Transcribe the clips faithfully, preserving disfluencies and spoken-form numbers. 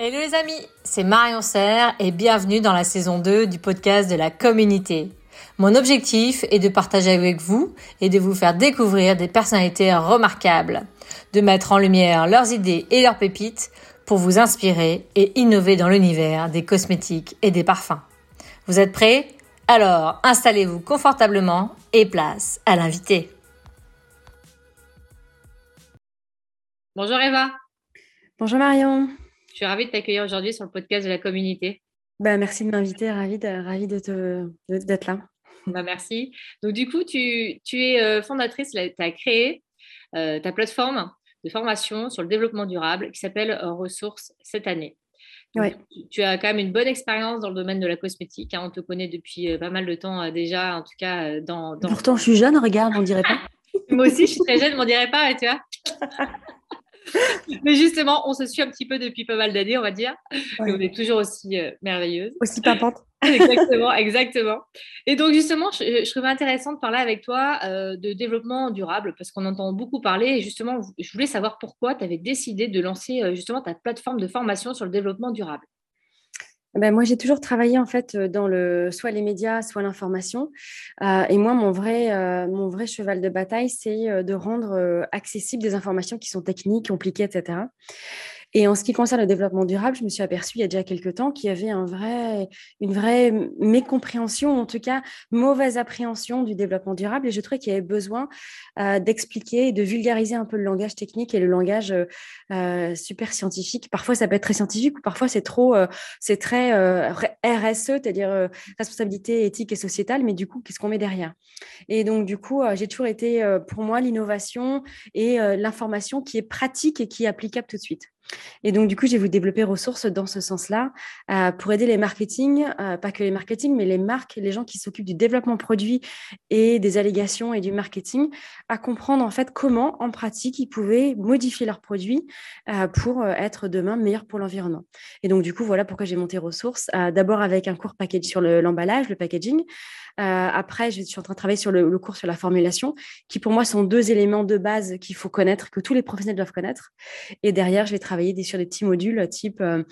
Hello les amis, c'est Marion Serre et bienvenue dans la saison deux du podcast de la Com'Unité. Mon objectif est de partager avec vous et de vous faire découvrir des personnalités remarquables, de mettre en lumière leurs idées et leurs pépites pour vous inspirer et innover dans l'univers des cosmétiques et des parfums. Vous êtes prêts ? Alors installez-vous confortablement et place à l'invité. Bonjour Eva. Bonjour Marion. Je suis ravie de t'accueillir aujourd'hui sur le podcast de la Com'Unité. Bah, merci de m'inviter, ravie, de, ravie de te, de, d'être là. Bah, merci. Donc du coup, tu, tu es fondatrice, tu as créé euh, ta plateforme de formation sur le développement durable qui s'appelle euh, Ressources cette année. Donc, ouais. tu, tu as quand même une bonne expérience dans le domaine de la cosmétique. Hein, on te connaît depuis euh, pas mal de temps euh, déjà, en tout cas. Euh, dans, dans... Pourtant, je suis jeune, regarde, on ne dirait pas. Moi aussi, je suis très jeune, on ne dirait pas, tu vois. Mais justement, on se suit un petit peu depuis pas mal d'années, on va dire. Ouais. Et on est toujours aussi euh, merveilleuses. Aussi pimpante. Exactement, exactement. Et donc justement, je, je trouvais intéressant de parler avec toi euh, de développement durable parce qu'on entend beaucoup parler. Et justement, je voulais savoir pourquoi tu avais décidé de lancer euh, justement ta plateforme de formation sur le développement durable. Ben, moi, j'ai toujours travaillé en fait dans le soit les médias, soit l'information. Euh, et moi, mon vrai, euh, mon vrai cheval de bataille, c'est de rendre euh, accessibles des informations qui sont techniques, compliquées, et cetera. Et en ce qui concerne le développement durable, je me suis aperçue il y a déjà quelques temps qu'il y avait un vrai, une vraie mécompréhension, en tout cas mauvaise appréhension du développement durable. Et je trouvais qu'il y avait besoin euh, d'expliquer et de vulgariser un peu le langage technique et le langage euh, super scientifique. Parfois, ça peut être très scientifique ou parfois, c'est trop, euh, c'est très euh, R S E, c'est-à-dire euh, responsabilité éthique et sociétale. Mais du coup, qu'est-ce qu'on met derrière ? Et donc, du coup, euh, j'ai toujours été, euh, pour moi, l'innovation et euh, l'information qui est pratique et qui est applicable tout de suite. Et donc, du coup, j'ai voulu développer Ressources dans ce sens-là euh, pour aider les marketing, euh, pas que les marketing, mais les marques, les gens qui s'occupent du développement produit et des allégations et du marketing à comprendre en fait comment, en pratique, ils pouvaient modifier leurs produits euh, pour être demain meilleurs pour l'environnement. Et donc, du coup, voilà pourquoi j'ai monté Ressources. Euh, d'abord avec un cours package sur le, l'emballage, le packaging. Euh, après, je suis en train de travailler sur le, le cours sur la formulation, qui pour moi sont deux éléments de base qu'il faut connaître, que tous les professionnels doivent connaître. Et derrière, je vais travailler sur des petits modules type euh,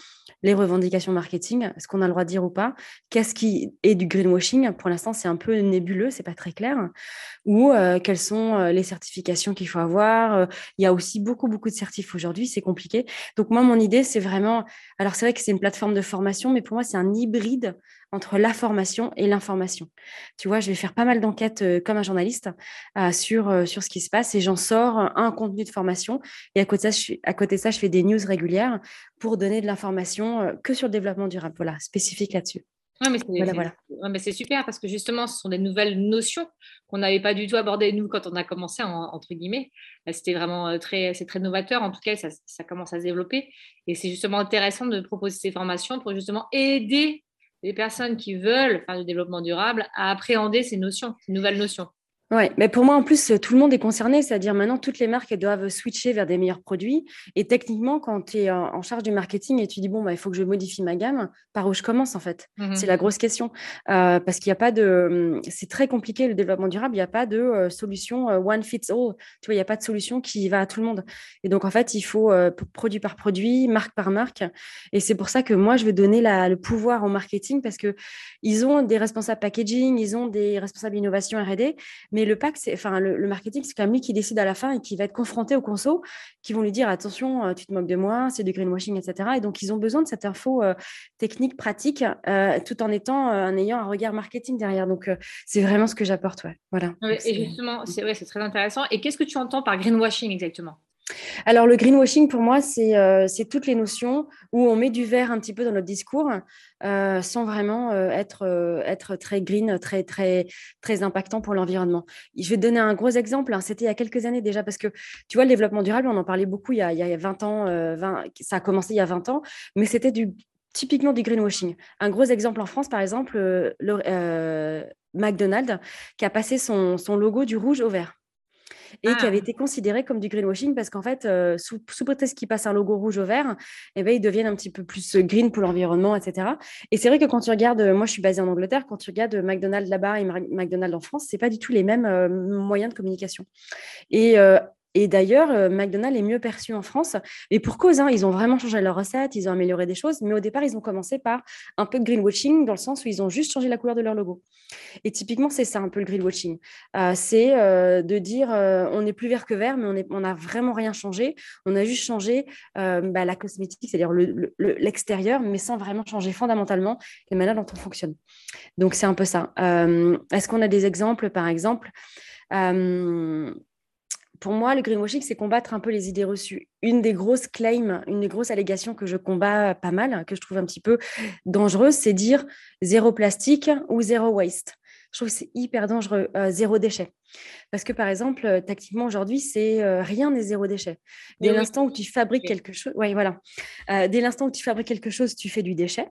les revendications marketing, ce qu'on a le droit de dire ou pas, qu'est-ce qui est du greenwashing, pour l'instant c'est un peu nébuleux, c'est pas très clair, ou euh, quelles sont les certifications qu'il faut avoir, il y a aussi beaucoup beaucoup de certifs aujourd'hui, c'est compliqué. Donc moi mon idée c'est vraiment, alors c'est vrai que c'est une plateforme de formation, mais pour moi c'est un hybride entre la formation et l'information. Tu vois, je vais faire pas mal d'enquêtes euh, comme un journaliste euh, sur, euh, sur ce qui se passe et j'en sors un contenu de formation et à côté de ça, je, à côté de ça, je fais des news régulières pour donner de l'information euh, que sur le développement durable, voilà, spécifique là-dessus. Ouais, mais c'est, voilà, c'est, voilà. Ouais, mais c'est super parce que justement, ce sont des nouvelles notions qu'on n'avait pas du tout abordées, nous, quand on a commencé, en, entre guillemets. C'était vraiment très, c'est très novateur. En tout cas, ça, ça commence à se développer. Et c'est justement intéressant de proposer ces formations pour justement aider les personnes qui veulent faire du développement durable à appréhender ces notions, ces nouvelles notions. Oui, mais pour moi, en plus, tout le monde est concerné. C'est-à-dire maintenant, toutes les marques elles doivent switcher vers des meilleurs produits. Et techniquement, quand tu es en charge du marketing et tu dis, bon, bah, il faut que je modifie ma gamme, par où je commence, en fait. Mm-hmm. C'est la grosse question. Euh, parce qu'il n'y a pas de... C'est très compliqué, le développement durable. Il n'y a pas de euh, solution euh, one fits all. Tu vois, il n'y a pas de solution qui va à tout le monde. Et donc, en fait, il faut euh, produit par produit, marque par marque. Et c'est pour ça que moi, je veux donner la, le pouvoir au marketing parce qu'ils ont des responsables packaging, ils ont des responsables innovation R et D. Mais le pack, c'est, enfin, le, le marketing, c'est quand même lui qui décide à la fin et qui va être confronté aux consos qui vont lui dire « Attention, tu te moques de moi, c'est du greenwashing, et cetera » Et donc, ils ont besoin de cette info euh, technique, pratique, euh, tout en étant, euh, en ayant un regard marketing derrière. Donc, euh, c'est vraiment ce que j'apporte. Ouais. Voilà. Ouais, donc, et c'est... justement, c'est, ouais, c'est très intéressant. Et qu'est-ce que tu entends par greenwashing exactement ? Alors, le greenwashing, pour moi, c'est, euh, c'est toutes les notions où on met du vert un petit peu dans notre discours euh, sans vraiment euh, être, euh, être très green, très, très, très impactant pour l'environnement. Je vais te donner un gros exemple. Hein. C'était il y a quelques années déjà parce que, tu vois, le développement durable, on en parlait beaucoup il y a, il y a vingt ans. Euh, vingt, ça a commencé il y a vingt ans, mais c'était du, typiquement du greenwashing. Un gros exemple en France, par exemple, euh, le, euh, McDonald's qui a passé son, son logo du rouge au vert. Et ah. qui avait été considéré comme du greenwashing parce qu'en fait, euh, sous, sous prétexte qu'ils passent un logo rouge au vert, eh ben, ils deviennent un petit peu plus green pour l'environnement, et cetera. Et c'est vrai que quand tu regardes, moi je suis basée en Angleterre, quand tu regardes McDonald's là-bas et McDonald's en France, ce n'est pas du tout les mêmes euh, moyens de communication. Et euh, Et d'ailleurs, euh, McDonald's est mieux perçu en France. Et pour cause, hein, ils ont vraiment changé leurs recettes, ils ont amélioré des choses. Mais au départ, ils ont commencé par un peu de greenwashing, dans le sens où ils ont juste changé la couleur de leur logo. Et typiquement, c'est ça un peu le greenwashing. Euh, c'est euh, de dire, euh, on n'est plus vert que vert, mais on est, on n'a vraiment rien changé. On a juste changé euh, bah, la cosmétique, c'est-à-dire le, le, le, l'extérieur, mais sans vraiment changer fondamentalement les manières dont on fonctionne. Donc, c'est un peu ça. Euh, est-ce qu'on a des exemples, par exemple euh, Pour moi, le greenwashing, c'est combattre un peu les idées reçues. Une des grosses claims, une des grosses allégations que je combats pas mal, que je trouve un petit peu dangereuse, c'est dire zéro plastique ou zéro waste. Je trouve que c'est hyper dangereux, euh, zéro déchet. Parce que, par exemple, tactiquement, aujourd'hui, c'est euh, rien n'est zéro déchet. Dès oui. l'instant où tu fabriques oui. quelque chose, ouais, voilà. Euh, dès l'instant où tu fabriques quelque chose, tu fais du déchet.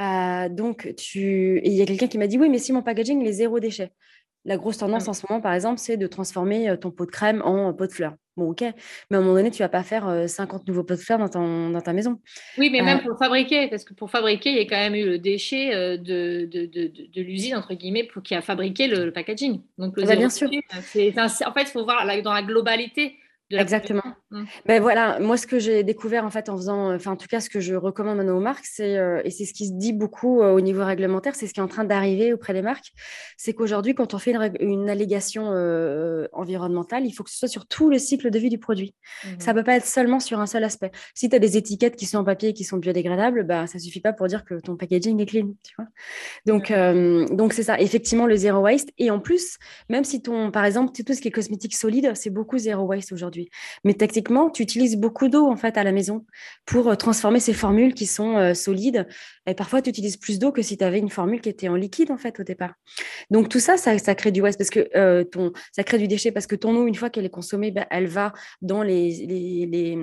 Euh, donc, tu... il y a quelqu'un qui m'a dit « Oui, mais si mon packaging, il est zéro déchet ». La grosse tendance en ce moment, par exemple, c'est de transformer ton pot de crème en pot de fleurs. Bon, ok, mais à un moment donné, tu ne vas pas faire cinquante nouveaux pots de fleurs dans, ton, dans ta maison. Oui, mais euh... même pour fabriquer, parce que pour fabriquer, il y a quand même eu le déchet de, de, de, de l'usine, entre guillemets, pour, qui a fabriqué le, le packaging. Donc, le bah, bien sûr. C'est, c'est un, en fait, il faut voir la, dans la globalité. Exactement. Mmh. Ben voilà, moi ce que j'ai découvert en fait en faisant, enfin en tout cas ce que je recommande maintenant aux marques, c'est euh, et c'est ce qui se dit beaucoup euh, au niveau réglementaire, c'est ce qui est en train d'arriver auprès des marques, c'est qu'aujourd'hui quand on fait une, une allégation euh, environnementale, il faut que ce soit sur tout le cycle de vie du produit. Mmh. Ça peut pas être seulement sur un seul aspect. Si tu as des étiquettes qui sont en papier et qui sont biodégradables, bah ça suffit pas pour dire que ton packaging est clean, tu vois. Donc mmh. euh, donc c'est ça, effectivement le zéro waste, et en plus, même si ton par exemple, tout ce qui est cosmétique solide, c'est beaucoup zéro waste aujourd'hui. Mais tactiquement, tu utilises beaucoup d'eau en fait à la maison pour transformer ces formules qui sont euh, solides. Et parfois, tu utilises plus d'eau que si tu avais une formule qui était en liquide en fait au départ. Donc tout ça, ça, ça crée du waste parce que euh, ton, ça crée du déchet parce que ton eau, une fois qu'elle est consommée, bah, elle va dans les, les, les,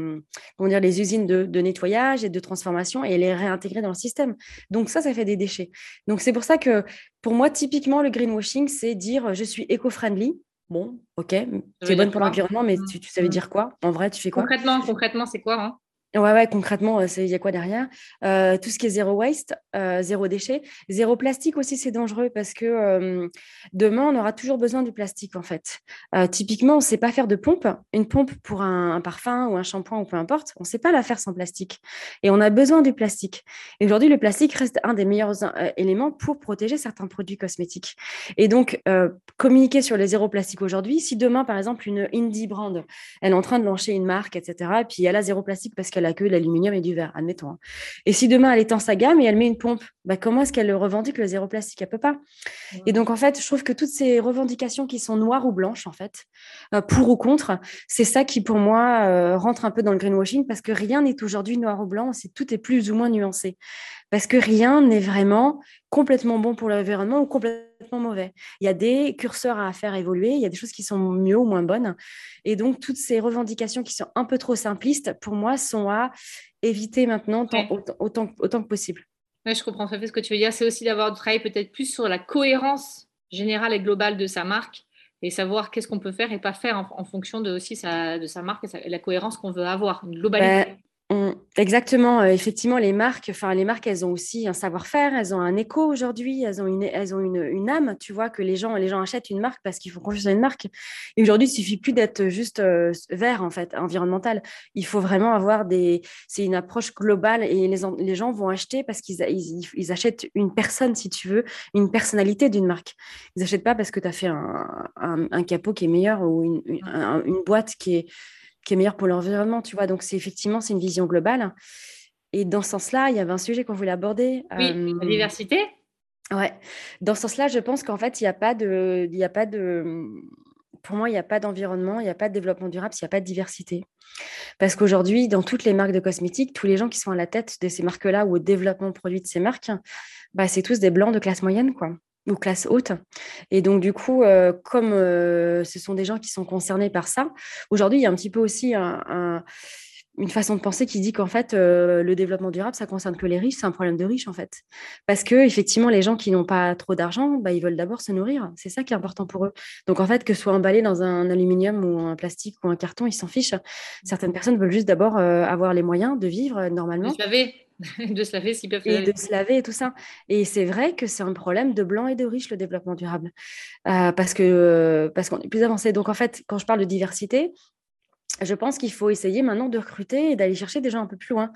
comment dire, les usines de, de nettoyage et de transformation et elle est réintégrée dans le système. Donc ça, ça fait des déchets. Donc c'est pour ça que pour moi, typiquement, le greenwashing, c'est dire je suis éco-friendly. Bon, ok, c'est bonne pour l'environnement, mais tu, tu savais dire quoi ? En vrai, tu fais quoi ? Concrètement, concrètement, c'est quoi hein ? Ouais, ouais, concrètement, il y a quoi derrière ? euh, Tout ce qui est zéro waste, euh, zéro déchet, zéro plastique aussi, c'est dangereux parce que euh, demain, on aura toujours besoin du plastique en fait. Euh, typiquement, on ne sait pas faire de pompe, une pompe pour un, un parfum ou un shampoing ou peu importe, on ne sait pas la faire sans plastique et on a besoin du plastique. Et aujourd'hui, le plastique reste un des meilleurs euh, éléments pour protéger certains produits cosmétiques. Et donc, euh, communiquer sur les zéro plastique aujourd'hui, si demain, par exemple, une indie brand, elle est en train de lancer une marque, et cetera, et puis elle a zéro plastique parce que elle a que de l'aluminium et du verre, admettons. Et si demain, elle étend sa gamme et elle met une pompe, bah comment est-ce qu'elle revendique le zéro plastique ? Elle ne peut pas. Ouais. Et donc, en fait, je trouve que toutes ces revendications qui sont noires ou blanches, en fait, pour ou contre, c'est ça qui, pour moi, euh, rentre un peu dans le greenwashing parce que rien n'est aujourd'hui noir ou blanc, c'est, tout est plus ou moins nuancé. Parce que rien n'est vraiment complètement bon pour l'environnement ou complètement mauvais. Il y a des curseurs à faire évoluer, il y a des choses qui sont mieux ou moins bonnes. Et donc, toutes ces revendications qui sont un peu trop simplistes, pour moi, sont à éviter maintenant tant, ouais. autant, autant, autant que possible. Ouais, je comprends tout à fait ce que tu veux dire. C'est aussi d'avoir travaillé peut-être plus sur la cohérence générale et globale de sa marque et savoir qu'est-ce qu'on peut faire et pas faire en, en fonction de, aussi sa, de sa marque et, sa, et la cohérence qu'on veut avoir, une globalité. Bah... Exactement, effectivement, les marques, enfin les marques, elles ont aussi un savoir-faire, elles ont un écho aujourd'hui, elles ont une, elles ont une, une âme, tu vois, que les gens, les gens achètent une marque parce qu'ils font confiance à une marque. Et aujourd'hui, il suffit plus d'être juste euh, vert en fait, environnemental. Il faut vraiment avoir des, c'est une approche globale et les, les gens vont acheter parce qu'ils ils, ils achètent une personne, si tu veux, une personnalité d'une marque. Ils n'achètent pas parce que tu as fait un, un, un capot qui est meilleur ou une, une, un, une boîte qui est qui est meilleur pour l'environnement, tu vois. Donc, c'est effectivement, c'est une vision globale. Et dans ce sens-là, il y avait un sujet qu'on voulait aborder. Oui, euh... la diversité. Ouais. Dans ce sens-là, je pense qu'en fait, il n'y a pas de... Il y a pas de... Pour moi, il n'y a pas d'environnement, il n'y a pas de développement durable s'il n'y a pas de diversité. Parce qu'aujourd'hui, dans toutes les marques de cosmétiques, tous les gens qui sont à la tête de ces marques-là ou au développement produit de ces marques, bah, c'est tous des blancs de classe moyenne, quoi. Ou classe haute. Et donc, du coup, euh, comme euh, ce sont des gens qui sont concernés par ça, aujourd'hui, il y a un petit peu aussi un, un, une façon de penser qui dit qu'en fait, euh, le développement durable, ça ne concerne que les riches, c'est un problème de riches, en fait. Parce que, effectivement, les gens qui n'ont pas trop d'argent, bah, ils veulent d'abord se nourrir. C'est ça qui est important pour eux. Donc, en fait, que ce soit emballé dans un aluminium ou un plastique ou un carton, ils s'en fichent. Certaines personnes veulent juste d'abord euh, avoir les moyens de vivre euh, normalement. Vous savez. de se laver s'ils peuvent et de se laver et tout ça. Et c'est vrai que c'est un problème de blancs et de riches, le développement durable, euh, parce que parce qu'on est plus avancé. Donc en fait, quand je parle de diversité, je pense qu'il faut essayer maintenant de recruter et d'aller chercher des gens un peu plus loin,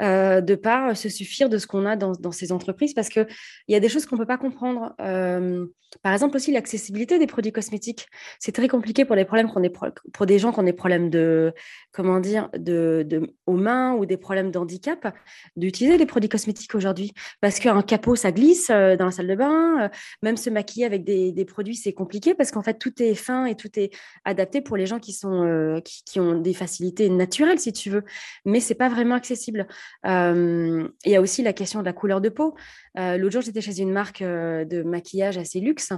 euh, de ne pas se suffire de ce qu'on a dans, dans ces entreprises, parce qu'il y a des choses qu'on ne peut pas comprendre. Euh, par exemple aussi l'accessibilité des produits cosmétiques. C'est très compliqué pour, les problèmes qu'on pro- pour des gens qui ont des problèmes de, comment dire, de, de, aux mains ou des problèmes d'handicap, d'utiliser les produits cosmétiques aujourd'hui. Parce qu'un capot, ça glisse dans la salle de bain. Même se maquiller avec des, des produits, c'est compliqué parce qu'en fait, tout est fin et tout est adapté pour les gens qui sont... Euh, qui, qui ont des facilités naturelles, si tu veux, mais ce n'est pas vraiment accessible. Euh, il y a aussi la question de la couleur de peau. Euh, l'autre jour, j'étais chez une marque euh, de maquillage assez luxe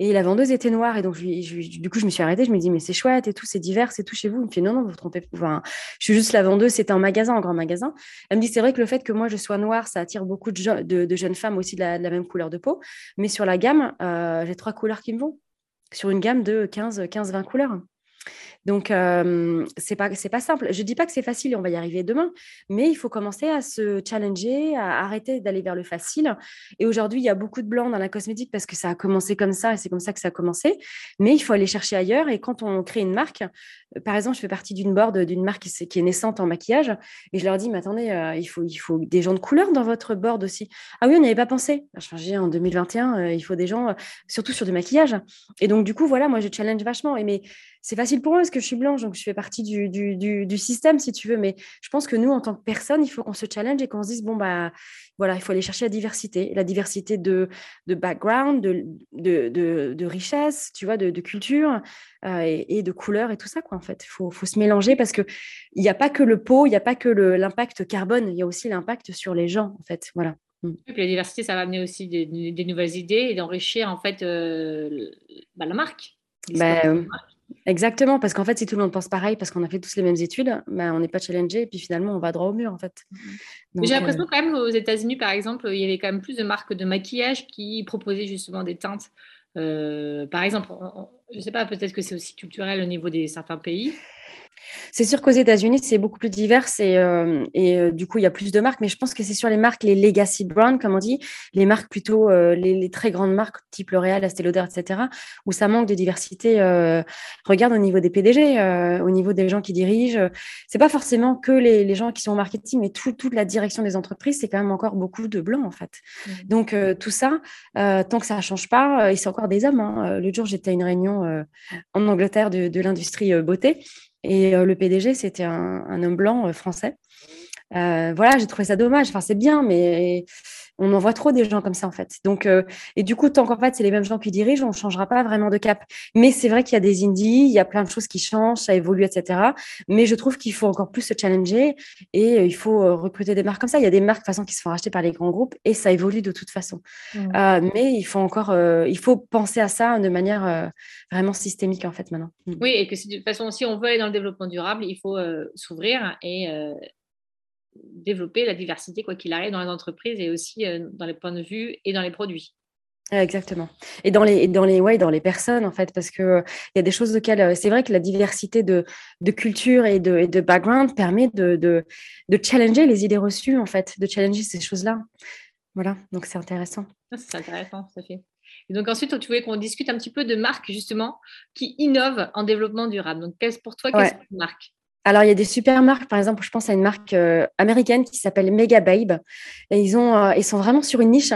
et la vendeuse était noire. Et donc, je, je, du coup, je me suis arrêtée. Je me dis, mais c'est chouette et tout, c'est divers, c'est tout chez vous. Il me fait, non, non, vous vous trompez. Enfin, je suis juste la vendeuse, c'était en magasin, en grand magasin. Elle me dit, c'est vrai que le fait que moi, je sois noire, ça attire beaucoup de, je, de, de jeunes femmes aussi de la, de la même couleur de peau. Mais sur la gamme, euh, j'ai trois couleurs qui me vont. Sur une gamme de quinze, quinze, vingt couleurs. Donc, euh, c'est pas, c'est pas simple. Je dis pas que c'est facile et on va y arriver demain, mais il faut commencer à se challenger, à arrêter d'aller vers le facile. Et aujourd'hui, il y a beaucoup de blanc dans la cosmétique parce que ça a commencé comme ça et c'est comme ça que ça a commencé. Mais il faut aller chercher ailleurs. Et quand on crée une marque, par exemple, je fais partie d'une board d'une marque qui, qui est naissante en maquillage et je leur dis, mais attendez, euh, il faut, il faut des gens de couleur dans votre board aussi. Ah oui, on n'y avait pas pensé. À changer en deux mille vingt et un, euh, il faut des gens, euh, surtout sur du maquillage. Et donc, du coup, voilà, moi, je challenge vachement. Et mais c'est facile pour eux parce que je suis blanche, donc je fais partie du, du, du, du système, si tu veux. Mais je pense que nous, en tant que personne, il faut qu'on se challenge et qu'on se dise, bon, bah, voilà, il faut aller chercher la diversité, la diversité de, de background, de, de, de, de richesse, tu vois, de, de culture euh, et, et de couleur et tout ça, quoi, en fait. Il faut, faut se mélanger parce qu'il n'y a pas que le pot, il n'y a pas que le, l'impact carbone, il y a aussi l'impact sur les gens, en fait, voilà. Et puis la diversité, ça va amener aussi des, des nouvelles idées et d'enrichir, en fait, euh, bah, la marque. Ben, exactement, parce qu'en fait, si tout le monde pense pareil, parce qu'on a fait tous les mêmes études, ben, on n'est pas challengé et puis finalement, on va droit au mur, en fait. Donc, j'ai l'impression euh... quand même aux États-Unis, par exemple, il y avait quand même plus de marques de maquillage qui proposaient justement des teintes. Euh, par exemple, on, on, je ne sais pas, peut-être que c'est aussi culturel au niveau des certains pays. C'est sûr qu'aux États-Unis, c'est beaucoup plus divers et, euh, et euh, du coup, il y a plus de marques. Mais je pense que c'est sur les marques, les legacy brands, comme on dit, les marques plutôt, euh, les, les très grandes marques, type L'Oréal, Estée Lauder, et cetera, où ça manque de diversité. Euh, regarde au niveau des P D G, euh, au niveau des gens qui dirigent. C'est pas forcément que les, les gens qui sont au marketing, mais tout, toute la direction des entreprises, c'est quand même encore beaucoup de blancs, en fait. Mmh. Donc, euh, tout ça, euh, tant que ça ne change pas, et c'est encore des hommes. Hein. L'autre jour, j'étais à une réunion euh, en Angleterre de, de l'industrie euh, beauté. Et euh, le P D G, c'était un, un homme blanc euh, français. Euh, voilà, j'ai trouvé ça dommage. Enfin, c'est bien, mais on en voit trop des gens comme ça, en fait. Donc, euh, et du coup, tant qu'en fait, c'est les mêmes gens qui dirigent, on ne changera pas vraiment de cap. Mais c'est vrai qu'il y a des indies, il y a plein de choses qui changent, ça évolue, et cetera. Mais je trouve qu'il faut encore plus se challenger et il faut recruter des marques comme ça. Il y a des marques, de toute façon, qui se font racheter par les grands groupes et ça évolue de toute façon. Mmh. Euh, mais il faut encore, euh, il faut penser à ça de manière euh, vraiment systémique, en fait, maintenant. Mmh. Oui, et que de toute façon, si on veut aller dans le développement durable, il faut euh, s'ouvrir et... Euh... développer la diversité, quoi qu'il arrive, dans les entreprises et aussi euh, dans les points de vue et dans les produits. Exactement. Et dans les, dans les, ouais, dans les personnes, en fait, parce qu'il euh, y a des choses auxquelles... Euh, c'est vrai que la diversité de, de culture et de, et de background permet de, de, de challenger les idées reçues, en fait, de challenger ces choses-là. Voilà, donc c'est intéressant. C'est intéressant, ça fait. Et donc ensuite, tu voulais qu'on discute un petit peu de marques, justement, qui innovent en développement durable. Donc, pour toi, ouais. Quelles sont les marques ? Alors, il y a des super marques. Par exemple, je pense à une marque euh, américaine qui s'appelle Mega Babe. Et ils, ont, euh, ils sont vraiment sur une niche.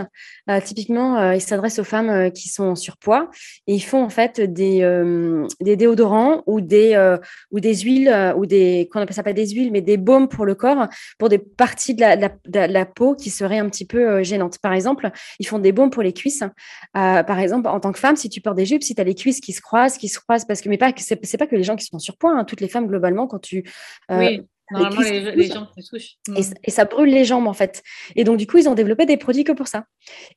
Euh, typiquement, euh, ils s'adressent aux femmes euh, qui sont en surpoids. Et ils font en fait des, euh, des déodorants ou des, euh, ou des huiles, euh, ou des, qu'on appelle ça pas des huiles, mais des baumes pour le corps, pour des parties de la, de la, de la peau qui seraient un petit peu euh, gênantes. Par exemple, ils font des baumes pour les cuisses. Euh, par exemple, en tant que femme, si tu portes des jupes, si tu as les cuisses qui se croisent, qui se croisent, parce que mais pas, c'est, c'est pas que les gens qui sont en surpoids. Hein, toutes les femmes, globalement, quand tu Euh, oui, normalement, les, les jambes se touchent. Et, et ça brûle les jambes, en fait. Et donc, du coup, ils ont développé des produits que pour ça.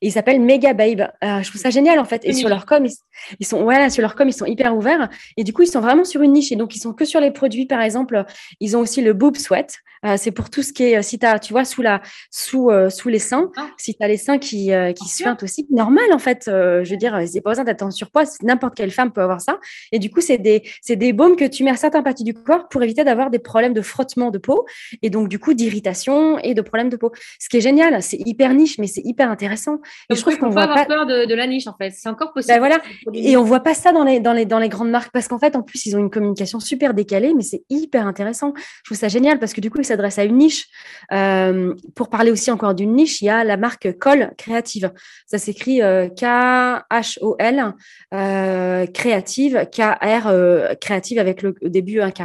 Et ils s'appellent Mega Babe. Euh, je trouve ça génial, en fait. Et oui. sur leur com, ils, ils sont, voilà, sur leur com, ils sont hyper ouverts. Et du coup, ils sont vraiment sur une niche. Et donc, ils sont que sur les produits, par exemple. Ils ont aussi le boob sweat. Euh, c'est pour tout ce qui est, si tu as, tu vois, sous, la, sous, euh, sous les seins, ah. si tu as les seins qui, euh, qui se feintent aussi, normal en fait, euh, je veux dire, c'est pas besoin d'être en surpoids, n'importe quelle femme peut avoir ça. Et du coup, c'est des, c'est des baumes que tu mets à certaines parties du corps pour éviter d'avoir des problèmes de frottement de peau et donc du coup d'irritation et de problèmes de peau. Ce qui est génial, c'est hyper niche, mais c'est hyper intéressant. Donc, et je trouve qu'on ne peut pas avoir pas... peur de, de la niche en fait, c'est encore possible. Ben, voilà. Et on ne voit pas ça dans les, dans, les, dans les grandes marques parce qu'en fait, en plus, ils ont une communication super décalée, mais c'est hyper intéressant. Je trouve ça génial parce que du coup, s'adresse à une niche. Euh, pour parler aussi encore d'une niche, il y a la marque Kohl Kreative. Ça s'écrit euh, K H O L euh, Kreative, K R euh, Kreative avec le début un K.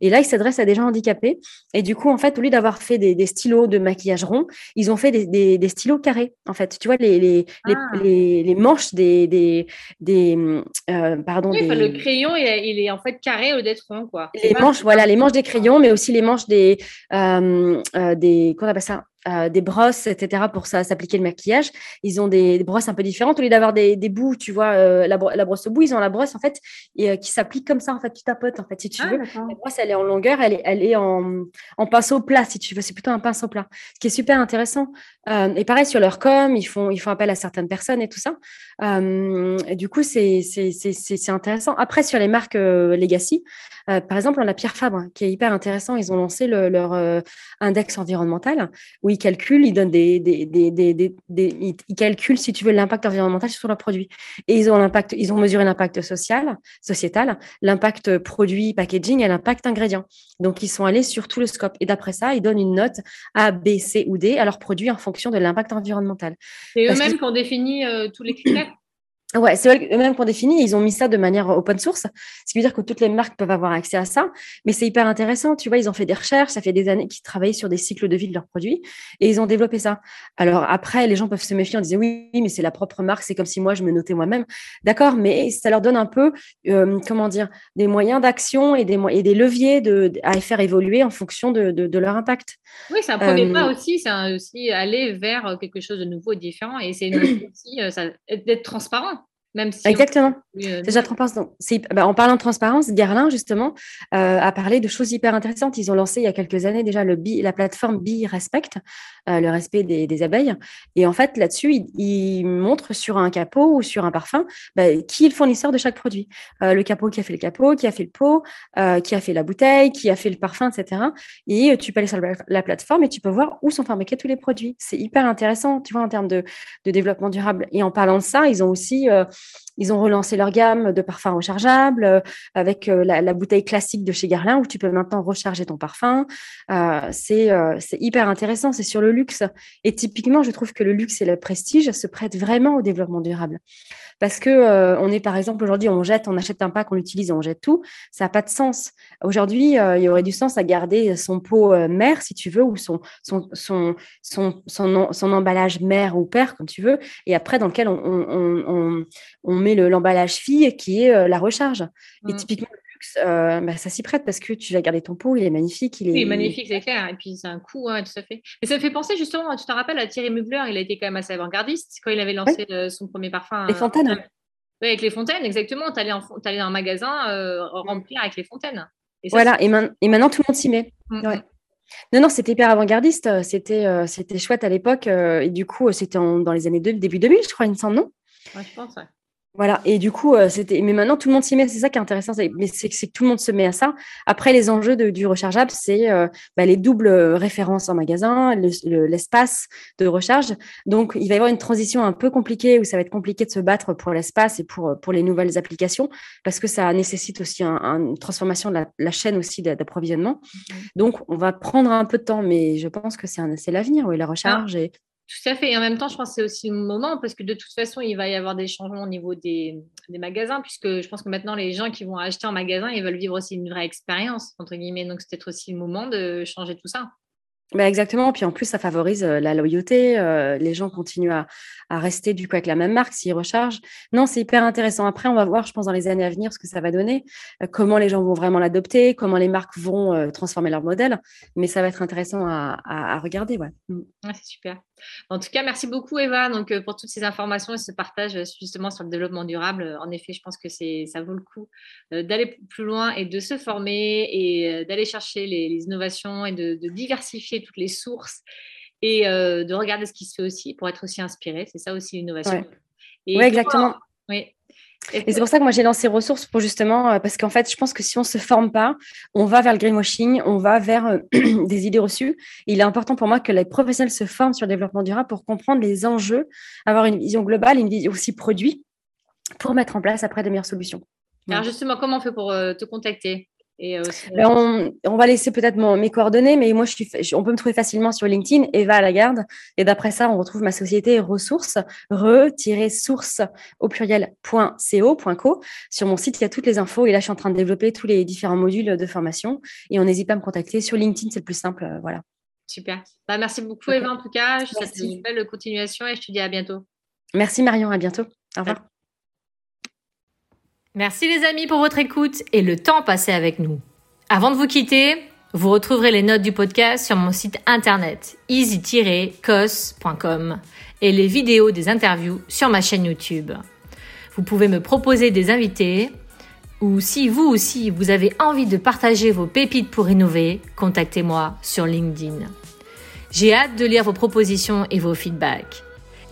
Et là, ils s'adressent à des gens handicapés. Et du coup, en fait, au lieu d'avoir fait des, des stylos de maquillage rond, ils ont fait des, des, des stylos carrés. En fait, tu vois, les, les, ah. les, les, les manches des... des, des euh, pardon. Oui, des... Enfin, le crayon, il est, il est en fait carré au d'être rond, quoi. Les pas... manches, voilà, les manches des crayons, mais aussi les manches des... Euh, euh, des, qu'on appelle ça, euh, des brosses, et cetera, pour ça, s'appliquer le maquillage. Ils ont des, des brosses un peu différentes. Au lieu d'avoir des, des bouts, tu vois, euh, la, la brosse au bout, ils ont la brosse, en fait, et, euh, qui s'applique comme ça, en fait, tu tapotes, en fait, si tu ah, veux. D'accord. La brosse, elle est en longueur, elle est, elle est en, en pinceau plat, si tu veux. C'est plutôt un pinceau plat, ce qui est super intéressant. Euh, et pareil, sur leur com, ils font, ils font appel à certaines personnes et tout ça. Euh, et du coup, c'est, c'est, c'est, c'est, c'est intéressant. Après, sur les marques euh, Legacy, Euh, par exemple, on a Pierre Fabre hein, qui est hyper intéressant. Ils ont lancé le, leur euh, index environnemental où ils calculent, ils donnent des, des, des, des, des, des, ils calculent si tu veux l'impact environnemental sur leurs produits. Et ils ont l'impact, ils ont mesuré l'impact social, sociétal, l'impact produit, packaging et l'impact ingrédient. Donc ils sont allés sur tout le scope. Et d'après ça, ils donnent une note A, B, C ou D à leurs produits en fonction de l'impact environnemental. C'est eux-mêmes qu'ils... qui ont défini euh, tous les critères. Ouais, c'est eux-mêmes qu'on définit. Ils ont mis ça de manière open source, ce qui veut dire que toutes les marques peuvent avoir accès à ça. Mais c'est hyper intéressant, tu vois. Ils ont fait des recherches, ça fait des années qu'ils travaillent sur des cycles de vie de leurs produits et ils ont développé ça. Alors après, les gens peuvent se méfier en disant oui, mais c'est la propre marque, c'est comme si moi je me notais moi-même. D'accord, mais ça leur donne un peu, euh, comment dire, des moyens d'action et des mo- et des leviers de, de à faire évoluer en fonction de de, de leur impact. Oui, c'est un premier euh, pas aussi, c'est un, aussi aller vers quelque chose de nouveau, différent et c'est aussi euh, ça, d'être transparent. Même si exactement. On... Oui, euh... Déjà, transparence. Bah, en parlant de transparence, Guerlain, justement, euh, a parlé de choses hyper intéressantes. Ils ont lancé il y a quelques années déjà le bi... la plateforme Be Respect, euh, le respect des... des abeilles. Et en fait, là-dessus, ils il montrent sur un capot ou sur un parfum bah, qui est le fournisseur de chaque produit. Euh, le capot qui a fait le capot, qui a fait le pot, euh, qui a fait la bouteille, qui a fait le parfum, et cetera. Et tu peux aller sur la plateforme et tu peux voir où sont fabriqués tous les produits. C'est hyper intéressant, tu vois, en termes de, de développement durable. Et en parlant de ça, ils ont aussi... Euh... Ils ont relancé leur gamme de parfums rechargeables euh, avec euh, la, la bouteille classique de chez Guerlain où tu peux maintenant recharger ton parfum. Euh, c'est, euh, c'est hyper intéressant, c'est sur le luxe. Et typiquement, je trouve que le luxe et le prestige se prêtent vraiment au développement durable. Parce que euh, on est, par exemple, aujourd'hui, on jette, on achète un pack, on l'utilise, on jette tout. Ça n'a pas de sens. Aujourd'hui, euh, il y aurait du sens à garder son pot euh, mère, si tu veux, ou son, son, son, son, son, son emballage mère ou père, comme tu veux, et après, dans lequel on... on, on, on on met le, l'emballage fille qui est euh, la recharge. Mmh. Et typiquement, le luxe, euh, bah, ça s'y prête parce que tu vas garder ton pot, il est magnifique. Il est oui, magnifique, c'est clair. Et puis, c'est un coup, hein, tout ça fait. Mais ça me fait penser, justement, tu te rappelles, à Thierry Mugler, il a été quand même assez avant-gardiste quand il avait lancé ouais. le, son premier parfum. Les Fontaines. Euh, oui, avec les Fontaines, exactement. Tu allais dans un magasin euh, remplir avec les Fontaines. Et ça, voilà, et, man- et maintenant, tout le monde s'y met. Mmh. Ouais. Non, non, c'était hyper avant-gardiste. C'était, euh, c'était chouette à l'époque. Euh, et du coup, c'était en, dans les années deux, début deux mille, je crois, il me semble, non ? Ouais, je pense, ouais. Voilà, et du coup, euh, c'était. Mais maintenant, tout le monde s'y met, c'est ça qui est intéressant, c'est, mais c'est, c'est que tout le monde se met à ça. Après, les enjeux de, du rechargeable, c'est euh, bah, les doubles références en magasin, le, le, l'espace de recharge. Donc, il va y avoir une transition un peu compliquée où ça va être compliqué de se battre pour l'espace et pour, pour les nouvelles applications, parce que ça nécessite aussi un, un, une transformation de la, la chaîne aussi d'approvisionnement. Donc, on va prendre un peu de temps, mais je pense que c'est, un, c'est l'avenir, oui, la recharge et... Tout à fait. Et en même temps, je pense que c'est aussi le moment parce que de toute façon, il va y avoir des changements au niveau des, des magasins puisque je pense que maintenant, les gens qui vont acheter en magasin, ils veulent vivre aussi une vraie expérience, entre guillemets. Donc, c'est peut-être aussi le moment de changer tout ça. Bah exactement, puis en plus ça favorise euh, la loyauté, euh, les gens continuent à, à rester du coup avec la même marque s'ils rechargent. Non, c'est hyper intéressant. Après, on va voir, je pense, dans les années à venir ce que ça va donner, euh, comment les gens vont vraiment l'adopter, comment les marques vont euh, transformer leur modèle, mais ça va être intéressant à, à, à regarder. Ouais. Ouais, c'est super. En tout cas, merci beaucoup Eva donc, euh, pour toutes ces informations et ce partage euh, justement sur le développement durable. En effet, je pense que c'est, ça vaut le coup euh, d'aller plus loin et de se former et euh, d'aller chercher les, les innovations et de, de diversifier toutes les sources et euh, de regarder ce qui se fait aussi pour être aussi inspiré. C'est ça aussi l'innovation. Ouais. Et ouais, exactement. Toi, oui. Et, et c'est pour ça que moi j'ai lancé Ressources pour justement, parce qu'en fait je pense que si on ne se forme pas, on va vers le greenwashing, on va vers euh, des idées reçues. Il est important pour moi que les professionnels se forment sur le développement durable pour comprendre les enjeux, avoir une vision globale, une vision aussi produit pour mettre en place après des meilleures solutions. Alors ouais. Justement, comment on fait pour euh, te contacter? Et aussi... on, on va laisser peut-être mon, mes coordonnées, mais moi, je suis, je, on peut me trouver facilement sur LinkedIn, Eva Lagarde. Et d'après ça, on retrouve ma société Ressources, re-source au pluriel point co. Sur mon site, il y a toutes les infos. Et là, je suis en train de développer tous les différents modules de formation. Et on n'hésite pas à me contacter. Sur LinkedIn, c'est le plus simple. Euh, voilà. Super. Bah, merci beaucoup, okay. Eva, en tout cas. Je te souhaite une belle continuation et je te dis à bientôt. Merci, Marion. À bientôt. Au revoir. Ouais. Merci les amis pour votre écoute et le temps passé avec nous. Avant de vous quitter, vous retrouverez les notes du podcast sur mon site internet easy tiret cos point com et les vidéos des interviews sur ma chaîne YouTube. Vous pouvez me proposer des invités ou si vous aussi vous avez envie de partager vos pépites pour innover, contactez-moi sur LinkedIn. J'ai hâte de lire vos propositions et vos feedbacks.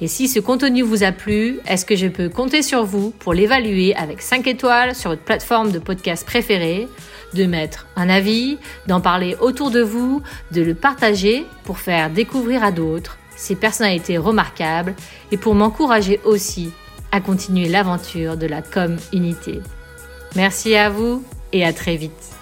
Et si ce contenu vous a plu, est-ce que je peux compter sur vous pour l'évaluer avec cinq étoiles sur votre plateforme de podcast préférée, de mettre un avis, d'en parler autour de vous, de le partager pour faire découvrir à d'autres ces personnalités remarquables et pour m'encourager aussi à continuer l'aventure de la Com'Unité. Merci à vous et à très vite.